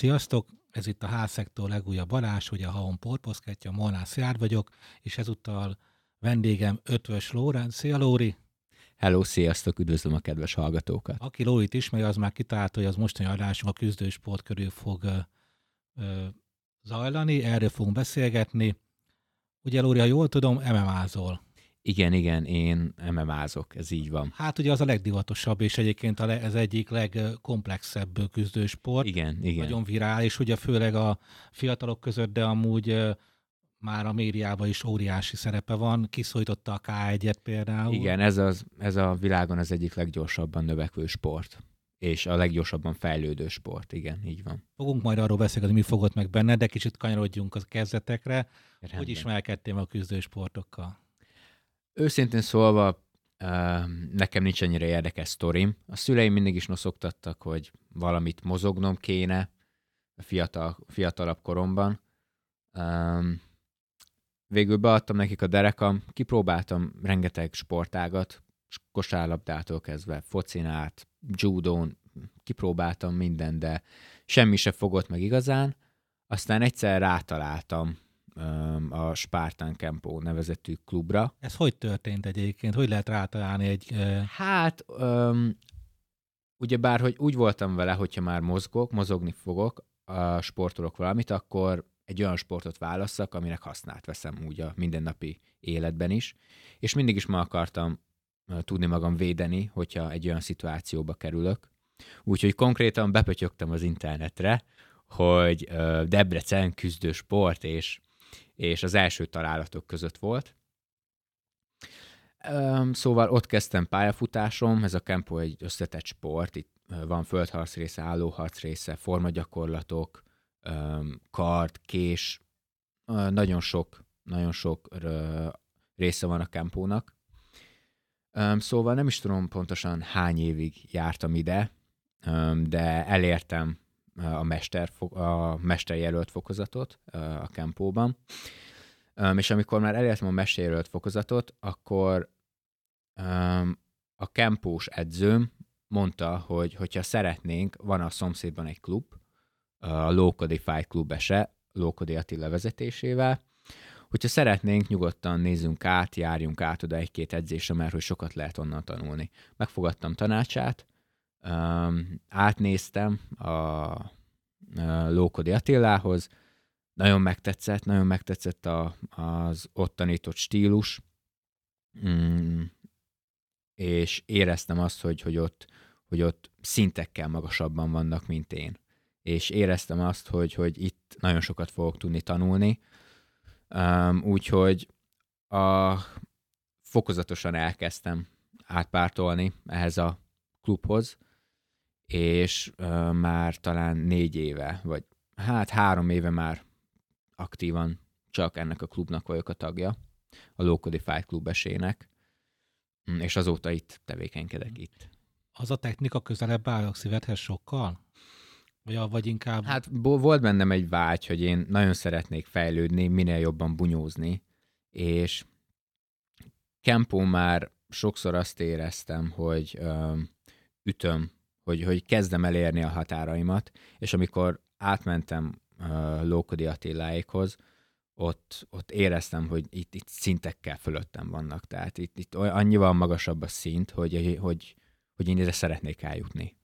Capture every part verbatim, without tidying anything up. Sziasztok! Ez itt a H szektor legújabb adás, ugye a Haon Podcastja, Molnár Szilárd vagyok, és ezúttal vendégem Ötvös Lóránt. Szia, Lóri! Hello, sziasztok! Üdvözlöm a kedves hallgatókat! Aki Lórit ismeri, az már kitalálta, hogy az mostani adásunk a küzdősport körül fog ö, ö, zajlani, erről fogunk beszélgetni. Ugye, Lóri, ha jól tudom, em em á-zol. Igen, igen, én em em á-zok, ez így van. Hát ugye az a legdivatosabb, és egyébként ez egyik legkomplexebb küzdősport. Igen, igen. Nagyon virális, ugye főleg a fiatalok között, de amúgy már a médiában is óriási szerepe van. Kiszólította a ká egyet például. Igen, ez, az, ez a világon az egyik leggyorsabban növekvő sport, és a leggyorsabban fejlődő sport, igen, így van. Fogunk majd arról beszélgetni, mi fogott meg benned, de kicsit kanyarodjunk a kezdetekre. Rendben. Hogy ismerkedtél a küzdősportokkal? Őszintén szólva, nekem nincs annyira érdekes sztorim. A szüleim mindig is noszogtattak, hogy valamit mozognom kéne a fiatal, fiatalabb koromban. Végül beadtam nekik a derekam, kipróbáltam rengeteg sportágat, kosárlabdától kezdve, focin át, judón, kipróbáltam mindent, de semmi se fogott meg igazán. Aztán egyszer rátaláltam a Spártán kempó nevezetű klubra. Ez hogy történt egyébként? Hogy lehet rátalálni egy... Hát, um, ugyebár, hogy úgy voltam vele, hogyha már mozgok, mozogni fogok, uh, sportolok valamit, akkor egy olyan sportot válasszak, aminek hasznát veszem úgy a mindennapi életben is. És mindig is ma akartam uh, tudni magam védeni, hogyha egy olyan szituációba kerülök. Úgyhogy konkrétan bepötyögtem az internetre, hogy uh, Debrecen küzdősport, és és az első találatok között volt. Szóval ott kezdtem pályafutásom, ez a kempó egy összetett sport, itt van földharc része, állóharc része, formagyakorlatok, kard, kés, nagyon sok, nagyon sok része van a kempónak. Szóval nem is tudom pontosan hány évig jártam ide, de elértem a, mester, a mesterjelölt fokozatot a kempóban. És amikor már elértem a mesterjelölt fokozatot, akkor a kempós edzőm mondta, hogy hogyha szeretnénk, van a szomszédban egy klub, a Lókodi Fight Club es e, Lókodi Attila vezetésével, hogyha szeretnénk, nyugodtan nézzünk át, járjunk át oda egy-két edzésre, mert hogy sokat lehet onnan tanulni. Megfogadtam tanácsát, Um, átnéztem a, a Lókodi Attilához, nagyon megtetszett, nagyon megtetszett a, az ott tanított stílus, mm, és éreztem azt, hogy, hogy, ott, hogy ott szintekkel magasabban vannak, mint én. És éreztem azt, hogy, hogy itt nagyon sokat fogok tudni tanulni, um, úgyhogy a, fokozatosan elkezdtem átpártolni ehhez a klubhoz, és uh, már talán négy éve, vagy hát három éve már aktívan csak ennek a klubnak vagyok a tagja, a Lókodi Fight Club esének, és azóta itt tevékenykedek itt. Az a technika közelebb áll a szívedhez sokkal? Vagy, vagy inkább... Hát volt bennem egy vágy, hogy én nagyon szeretnék fejlődni, minél jobban bunyózni, és kempó már sokszor azt éreztem, hogy uh, ütöm, hogy, hogy kezdem elérni a határaimat, és amikor átmentem uh, Lókodi Attiláékhoz, ott, ott éreztem, hogy itt, itt szintekkel fölöttem vannak. Tehát itt, itt annyival magasabb a szint, hogy, hogy, hogy én ide szeretnék eljutni.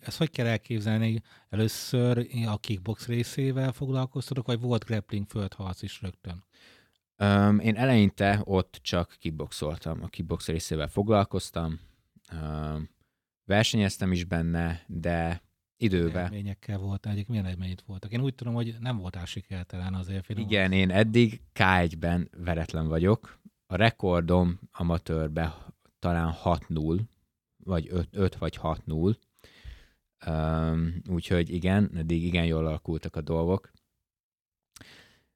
Ezt hogy kell elképzelni? Először a kickbox részével foglalkoztatok, vagy volt grappling földharc is rögtön? Um, én eleinte ott csak kickboxoltam, a kickbox részével foglalkoztam, um, versenyeztem is benne, de idővel... Élményekkel voltál, egyik milyen élmények voltak? Én úgy tudom, hogy nem voltál sikertelen azért. Igen, én eddig ká egyben veretlen vagyok. A rekordom amatőrben talán hat null, vagy öt vagy hat null. Um, úgyhogy igen, eddig igen jól alakultak a dolgok.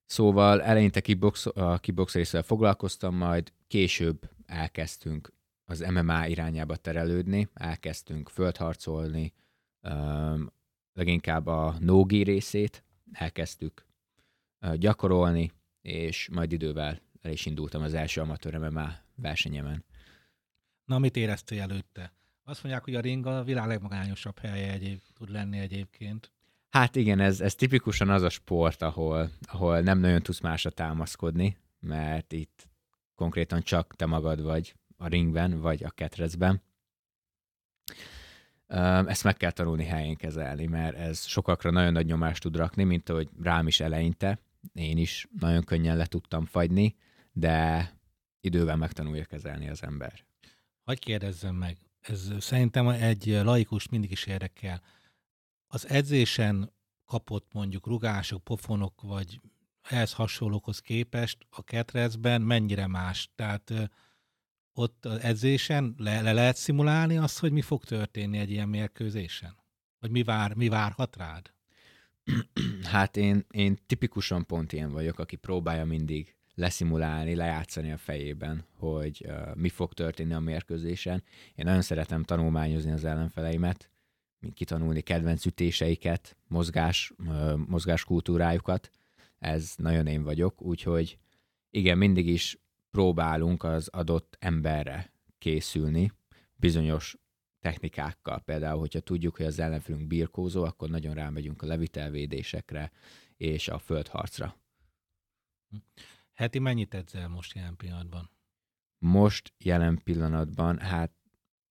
Szóval eleinte kickbox, a kickbox részével foglalkoztam, majd később elkezdtünk az em em á irányába terelődni, elkezdtünk földharcolni, öm, leginkább a no-gi részét elkezdtük ö, gyakorolni, és majd idővel el is indultam az első amatőr em em á versenyemen. Na, mit éreztél előtte? Azt mondják, hogy a ring a világ legmagányosabb helye egyéb, tud lenni egyébként. Hát igen, ez, ez tipikusan az a sport, ahol, ahol nem nagyon tudsz másra támaszkodni, mert itt konkrétan csak te magad vagy a ringben, vagy a ketrecben. Ezt meg kell tanulni helyén kezelni, mert ez sokakra nagyon nagy nyomást tud rakni, mint ahogy rám is eleinte. Én is nagyon könnyen le tudtam fagyni, de idővel megtanulja kezelni az ember. Hagy kérdezzem meg, ez szerintem egy laikus mindig is érdekel. Az edzésen kapott mondjuk rugások, pofonok, vagy ehhez hasonlókhoz képest a ketrecben mennyire más? Tehát ott az edzésen le, le lehet szimulálni azt, hogy mi fog történni egy ilyen mérkőzésen? Vagy mi, vár, mi várhat rád? Hát én, én tipikusan pont ilyen vagyok, aki próbálja mindig leszimulálni, lejátszani a fejében, hogy uh, mi fog történni a mérkőzésen. Én nagyon szeretem tanulmányozni az ellenfeleimet, kitanulni kedvenc ütéseiket, mozgás, uh, mozgáskultúrájukat. Ez nagyon én vagyok, úgyhogy igen, mindig is próbálunk az adott emberre készülni bizonyos technikákkal. Például, hogyha tudjuk, hogy az ellenfelünk birkózó, akkor nagyon rámegyünk a levitelvédésekre és a földharcra. Heti mennyit edzel most jelen pillanatban? Most jelen pillanatban, hát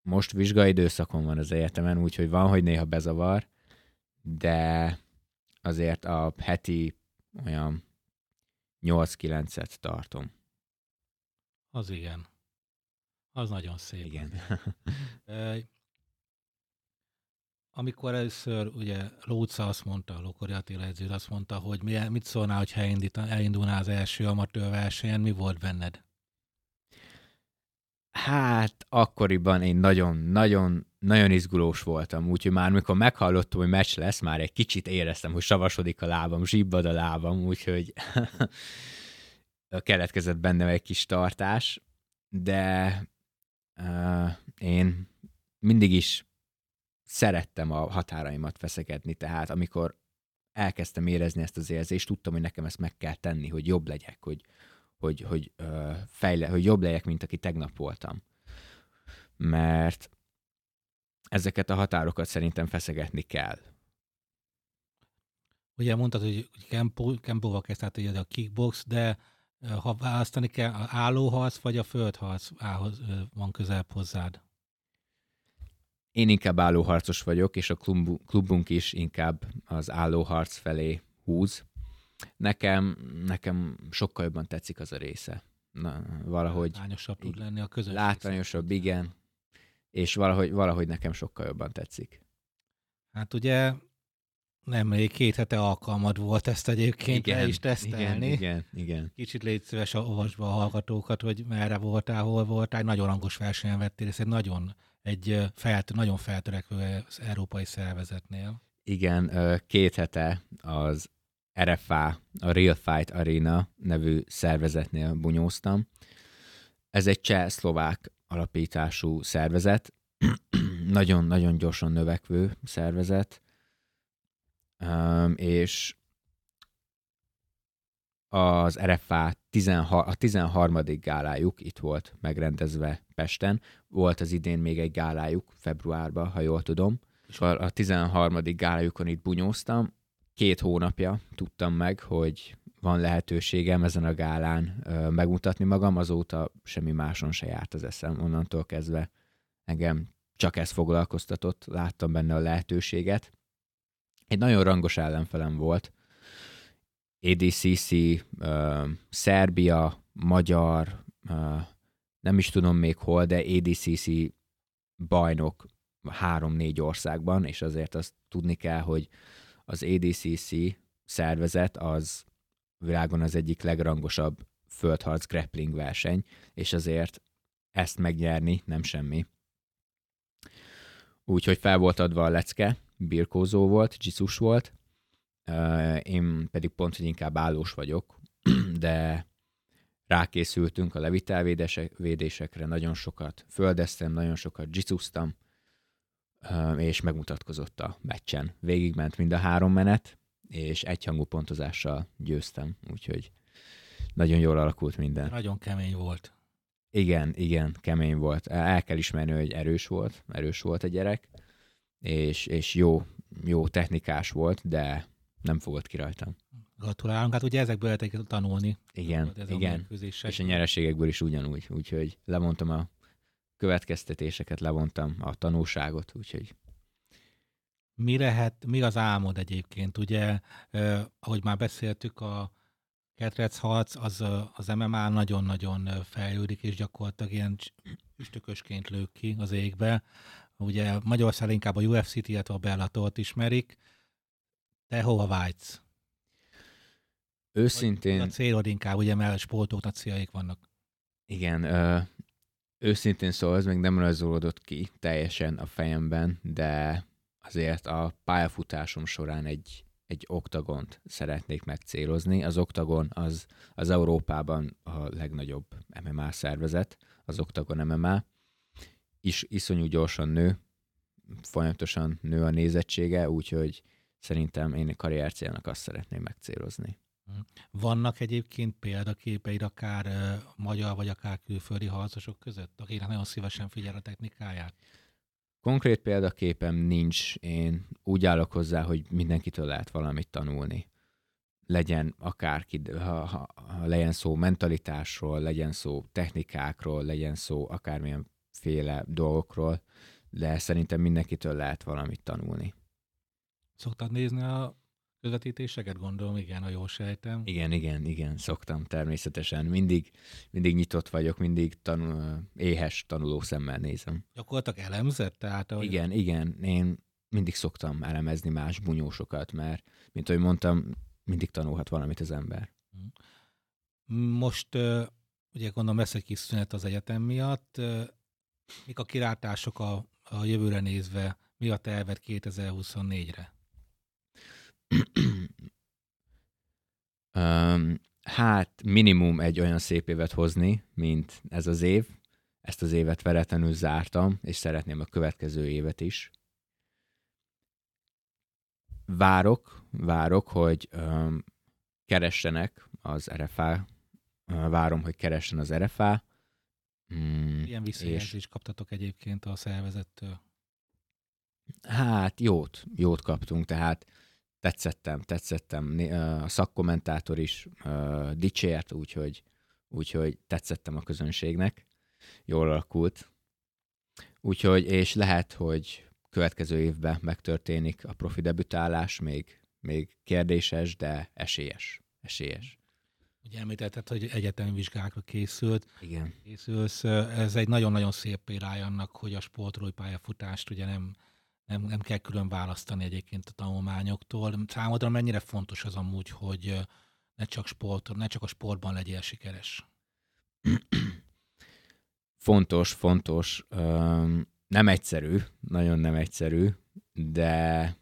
most vizsgai időszakon van az egyetemen, úgyhogy van, hogy néha bezavar, de azért a heti olyan nyolc-kilencet tartom. Az igen. Az nagyon szép. Igen. Amikor először ugye Lóca azt mondta, Lókodi Attila edződ azt mondta, hogy mit szólnál, hogyha elindulnál az első amatőr versenyen, mi volt benned? Hát akkoriban én nagyon-nagyon-nagyon izgulós voltam, úgyhogy már mikor meghallottam, hogy meccs lesz, már egy kicsit éreztem, hogy savasodik a lábam, zsibbad a lábam, úgyhogy keletkezett bennem egy kis tartás, de uh, én mindig is szerettem a határaimat feszegetni, tehát amikor elkezdtem érezni ezt az érzést, tudtam, hogy nekem ezt meg kell tenni, hogy jobb legyek, hogy, hogy, hogy, ö, fejle, hogy jobb legyek, mint aki tegnap voltam. Mert ezeket a határokat szerintem feszegetni kell. Ugye mondtad, hogy kempó, kempóval kezdted, hogy a kickbox, de ha választani kell, az állóharc vagy a földharc van közelebb hozzád? Én inkább állóharcos vagyok, és a klub, klubunk is inkább az állóharc felé húz. Nekem, nekem sokkal jobban tetszik az a része. Na, valahogy látványosabb tud lenni a közönség. Látványosabb, igen. És valahogy, valahogy nekem sokkal jobban tetszik. Hát ugye nemrég két hete alkalmad volt ezt egyébként el is tesztelni. Igen, igen, igen. Kicsit légy szíves, olvasd be a hallgatókat, hogy merre voltál, hol voltál. Nagyon rangos versenyen vettél, és egy nagyon egy felt, nagyon feltörekvő az európai szervezetnél. Igen, két hete az er ef á, a Real Fight Arena nevű szervezetnél bunyóztam. Ez egy cseh-szlovák alapítású szervezet, nagyon-nagyon gyorsan növekvő szervezet, és az er ef á tizenha, a tizenharmadik gálájuk itt volt megrendezve Pesten. Volt az idén még egy gálájuk februárban, ha jól tudom. És a tizenharmadik gálájukon itt bunyóztam. Két hónapja tudtam meg, hogy van lehetőségem ezen a gálán ö, megmutatni magam. Azóta semmi máson se járt az eszem. Onnantól kezdve engem csak ez foglalkoztatott. Láttam benne a lehetőséget. Egy nagyon rangos ellenfelem volt. á dé cé cé, uh, Szerbia, magyar, uh, nem is tudom még hol, de á dé cé cé bajnok három-négy országban, és azért azt tudni kell, hogy az á dé cé cé szervezet az világon az egyik legrangosabb földharc grappling verseny, és azért ezt megnyerni nem semmi. Úgyhogy fel volt adva a lecke, birkózó volt, dzsicus volt, én pedig pont, hogy inkább állós vagyok, de rákészültünk a levitelvédésekre, nagyon sokat földeztem, nagyon sokat dzsicuztam, és megmutatkozott a meccsen. Végigment mind a három menet, és egyhangú pontozással győztem, úgyhogy nagyon jól alakult minden. Nagyon kemény volt. Igen, igen, kemény volt. El kell ismerni, hogy erős volt, erős volt a gyerek, és, és jó, jó technikás volt, de nem fogott ki rajtam. Gratulálunk, hát ugye ezekből lehet tanulni. Igen, igen. A és a nyereségekből is ugyanúgy, úgyhogy levontam a következtetéseket, levontam a tanulságot, úgyhogy... Mi lehet, mi az álmod egyébként? Ugye, eh, ahogy már beszéltük, a ketrecharc, az, az em em á nagyon-nagyon fejlődik, és gyakorlatilag ilyen üstökösként lő ki az égbe. Ugye Magyarországon inkább a u ef cé-t, illetve a Bellatort ismerik. Te hova vágysz? Őszintén... A célod inkább, ugye, mert a sportoknak céljaik vannak. Igen, ö, őszintén szóval ez még nem rajzolódott ki teljesen a fejemben, de azért a pályafutásom során egy, egy oktagont szeretnék megcélozni. Az Oktagon az, az Európában a legnagyobb em em á szervezet, az Oktagon em em á. Is, iszonyú gyorsan nő, folyamatosan nő a nézettsége, úgyhogy szerintem én karriercélnak azt szeretném megcélozni. Vannak egyébként példaképeid akár ö, magyar vagy akár külföldi harcosok között, akiknek nagyon szívesen figyel a technikáját? Konkrét példaképem nincs. Én úgy állok hozzá, hogy mindenkitől lehet valamit tanulni. Legyen akárki, ha, ha, ha legyen szó mentalitásról, legyen szó technikákról, legyen szó akármilyenféle dolgokról, de szerintem mindenkitől lehet valamit tanulni. Szoktad nézni a közvetítéseket, gondolom, igen, ha jól sejtem. Igen, igen, igen, szoktam természetesen. Mindig, mindig nyitott vagyok, mindig tanul, éhes tanuló szemmel nézem. Gyakorlatilag elemzett? Tehát, ahogy... Igen, igen, én mindig szoktam elemezni más bunyósokat, mert, mint ahogy mondtam, mindig tanulhat valamit az ember. Most ugye gondolom lesz egy kis szünet az egyetem miatt. Mik a kilátások a, a jövőre nézve? Mi a terved kétezer-huszonnégyre? um, hát minimum egy olyan szép évet hozni, mint ez az év. Ezt az évet veretlenül zártam, és szeretném a következő évet is. Várok, várok, hogy um, keressenek az er ef á. Várom, hogy keressen az er ef á. Mm, Ilyen visszajelzést és... kaptatok egyébként a szervezettől? Hát jót, jót kaptunk, tehát Tetszettem, tetszettem. A szakkommentátor is uh, dicsért, úgyhogy, úgyhogy tetszettem a közönségnek. Jól alakult. Úgyhogy, és lehet, hogy következő évben megtörténik a profi debütálás, még, még kérdéses, de esélyes. esélyes. Ugye említetted, hogy egyetemi vizsgákra készült. Igen. Készülsz. Ez egy nagyon-nagyon szép példája annak, hogy a sportolói pályafutást ugye nem... Nem, nem kell külön választani egyébként a tanulmányoktól. Számodra mennyire fontos az amúgy, hogy ne csak, sport, ne csak a sportban legyél sikeres? Fontos, fontos. Nem egyszerű, nagyon nem egyszerű, de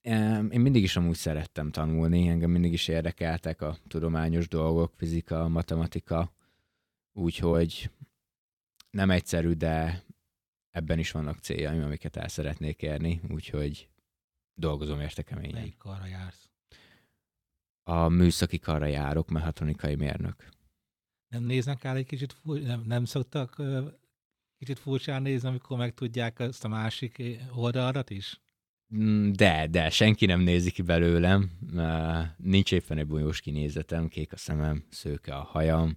én mindig is amúgy szerettem tanulni, engem mindig is érdekeltek a tudományos dolgok, fizika, matematika, úgyhogy nem egyszerű, de ebben is vannak céljaim, amiket el szeretnék érni, úgyhogy dolgozom érte keményen. Melyik karra jársz? A műszaki karra járok, mechatronikai mérnök. Nem néznek el egy kicsit furcsán, nem, nem szoktak uh, kicsit furcsán nézni, amikor megtudják ezt a másik oldalat is? De, de, senki nem nézi ki belőlem. Uh, nincs éppen egy bunyós kinézetem, kék a szemem, szőke a hajam,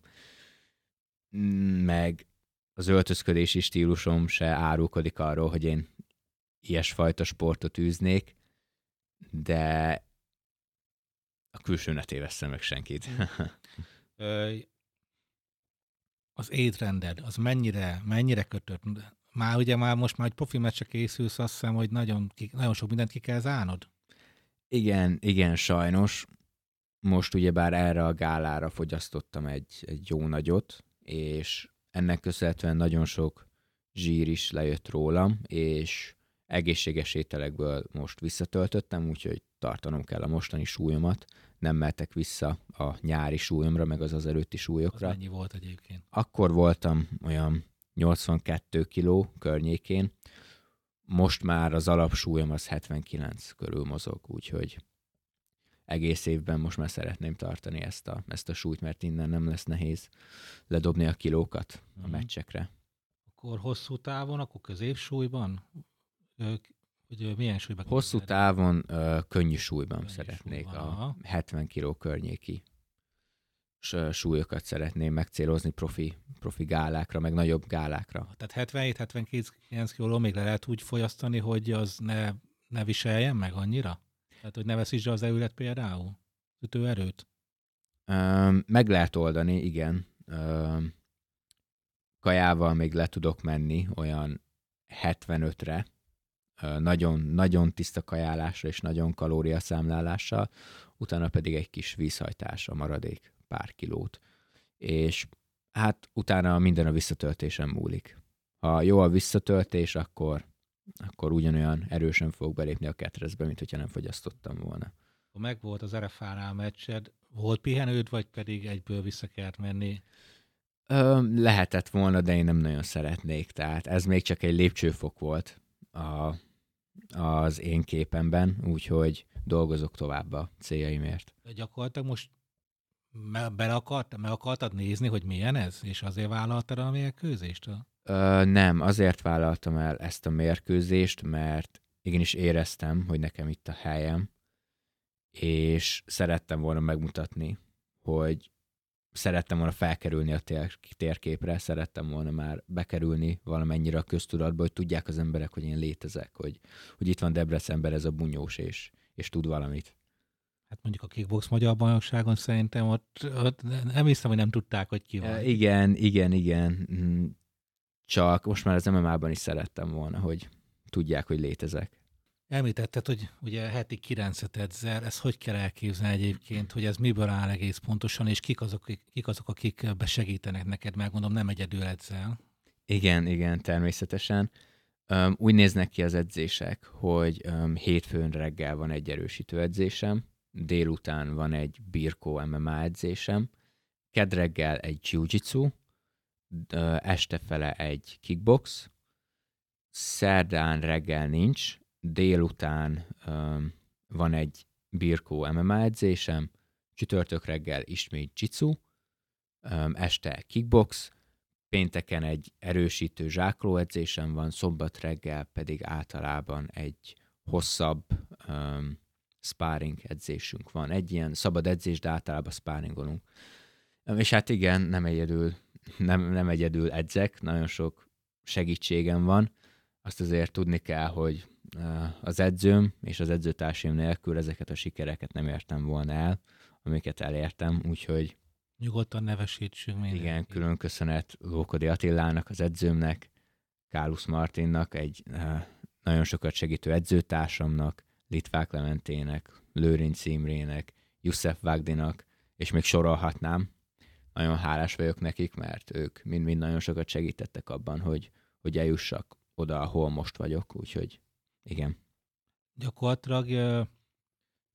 meg az öltözködési stílusom se árulkodik arról, hogy én ilyesfajta sportot űznék, de a külső ne tévesszen meg senkit. Az étrended, az mennyire, mennyire kötött? Már ugye már most már egy profi meccsre készülsz, azt hiszem, hogy nagyon, nagyon sok mindent ki kell zárnod. Igen, igen, sajnos. Most ugyebár erre a gálára fogyasztottam egy, egy jó nagyot, és ennek köszönhetően nagyon sok zsír is lejött rólam, és egészséges ételekből most visszatöltöttem, úgyhogy tartanom kell a mostani súlyomat. Nem mehetek vissza a nyári súlyomra, meg az az előtti súlyokra. Az mennyi volt egyébként? Akkor voltam olyan nyolcvankét kiló környékén. Most már az alapsúlyom az hetvenkilenc körül mozog, úgyhogy egész évben most már szeretném tartani ezt a, ezt a súlyt, mert innen nem lesz nehéz ledobni a kilókat a meccsekre. Akkor hosszú távon, akkor középsúlyban Hogy milyen súlyban? Hosszú távon ö, könnyű súlyban könnyű szeretnék, súlyban. A hetven kiló környéki súlyokat szeretném megcélozni profi, profi gálákra, meg nagyobb gálákra. Tehát hetvenhét-hetvenkilenc kiló még le lehet úgy fogyasztani, hogy az ne, ne viseljen meg annyira? Tehát, hogy ne veszítsd az erőt például? Ütőerőt? Ö, meg lehet oldani, igen. Ö, kajával még le tudok menni olyan hetvenötre, nagyon, nagyon tiszta kajálásra és nagyon kalóriaszámlálással, utána pedig egy kis vízhajtásra maradék pár kilót. És hát utána minden a visszatöltésen múlik. Ha jó a visszatöltés, akkor, akkor ugyanolyan erősen fogok belépni a ketrezbe, mint hogyha nem fogyasztottam volna. Ha megvolt az er ef á-nál meccsed, volt pihenőd, vagy pedig egyből vissza kellett menni? Ö, lehetett volna, de én nem nagyon szeretnék. Tehát ez még csak egy lépcsőfok volt A, az én képemben, úgyhogy dolgozok tovább a céljaimért. Gyakorlatilag most bele akart, meg akartad nézni, hogy milyen ez? És azért vállaltad a mérkőzést? Ö, nem, azért vállaltam el ezt a mérkőzést, mert igenis éreztem, hogy nekem itt a helyem, és szerettem volna megmutatni, hogy szerettem volna felkerülni a térképre, szerettem volna már bekerülni valamennyire a köztudatba, hogy tudják az emberek, hogy én létezek, hogy, hogy itt van Debrecenben ez a bunyós, és, és tud valamit. Hát mondjuk a kickbox magyar bajnokságon szerintem ott, ott nem hiszem, hogy nem tudták, hogy ki van. E, igen, igen, igen. Csak most már az em em á-ban is szerettem volna, hogy tudják, hogy létezek. Említetted, hogy ugye heti kilencet edzel, ezt hogy kell elképzelni egyébként, hogy ez miből áll egész pontosan, és kik azok, kik azok akik besegítenek neked, megmondom, nem egyedül edzel. Igen, igen, természetesen. Úgy néznek ki az edzések, hogy hétfőn reggel van egy erősítő edzésem, délután van egy birkó em em á edzésem, kedd reggel egy jiu-jitsu, estefele egy kickbox, szerdán reggel nincs, délután um, van egy birkó em em á edzésem, csütörtök reggel ismét jitsu, um, este kickbox, pénteken egy erősítő zsákló edzésem van, szombat reggel pedig általában egy hosszabb um, sparring edzésünk van. Egy ilyen szabad edzés, de általában sparringolunk. Um, és hát igen, nem egyedül, nem, nem egyedül edzek, nagyon sok segítségem van. Azt azért tudni kell, hogy az edzőm és az edzőtársaim nélkül ezeket a sikereket nem értem volna el, amiket elértem, úgyhogy... Nyugodtan nevesítsünk mindenki. Igen, külön köszönet Lókodi Attilának, az edzőmnek, Kálus Martinnak, egy nagyon sokat segítő edzőtársamnak, Litvák Lementének, Lőrinc Imrének, Jussef Vágdinak, és még sorolhatnám. Nagyon hálás vagyok nekik, mert ők mind-mind nagyon sokat segítettek abban, hogy, hogy eljussak oda, ahol most vagyok, úgyhogy igen. Gyakorlatilag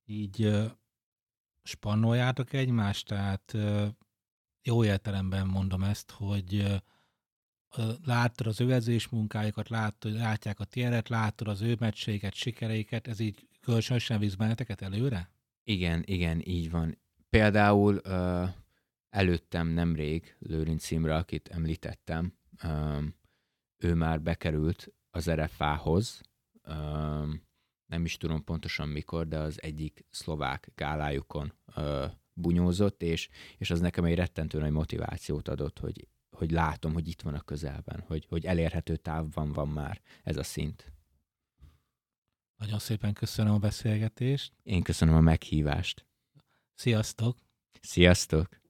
így spannoljátok egymást, tehát jó értelemben mondom ezt, hogy látod az ő edzés munkájukat, látod, látják a tiédet, látod az ő meccseiket, sikereiket, ez így kölcsönösen visz benneteket előre? Igen, igen, így van. Például előttem nemrég Lőrinc Imre, akit említettem, ő már bekerült az er ef á-hoz, Um, nem is tudom pontosan mikor, de az egyik szlovák gálájukon uh, bunyózott, és, és az nekem egy rettentő nagy motivációt adott, hogy, hogy látom, hogy itt van a közelben, hogy, hogy elérhető távban van már ez a szint. Nagyon szépen köszönöm a beszélgetést. Én köszönöm a meghívást. Sziasztok! Sziasztok!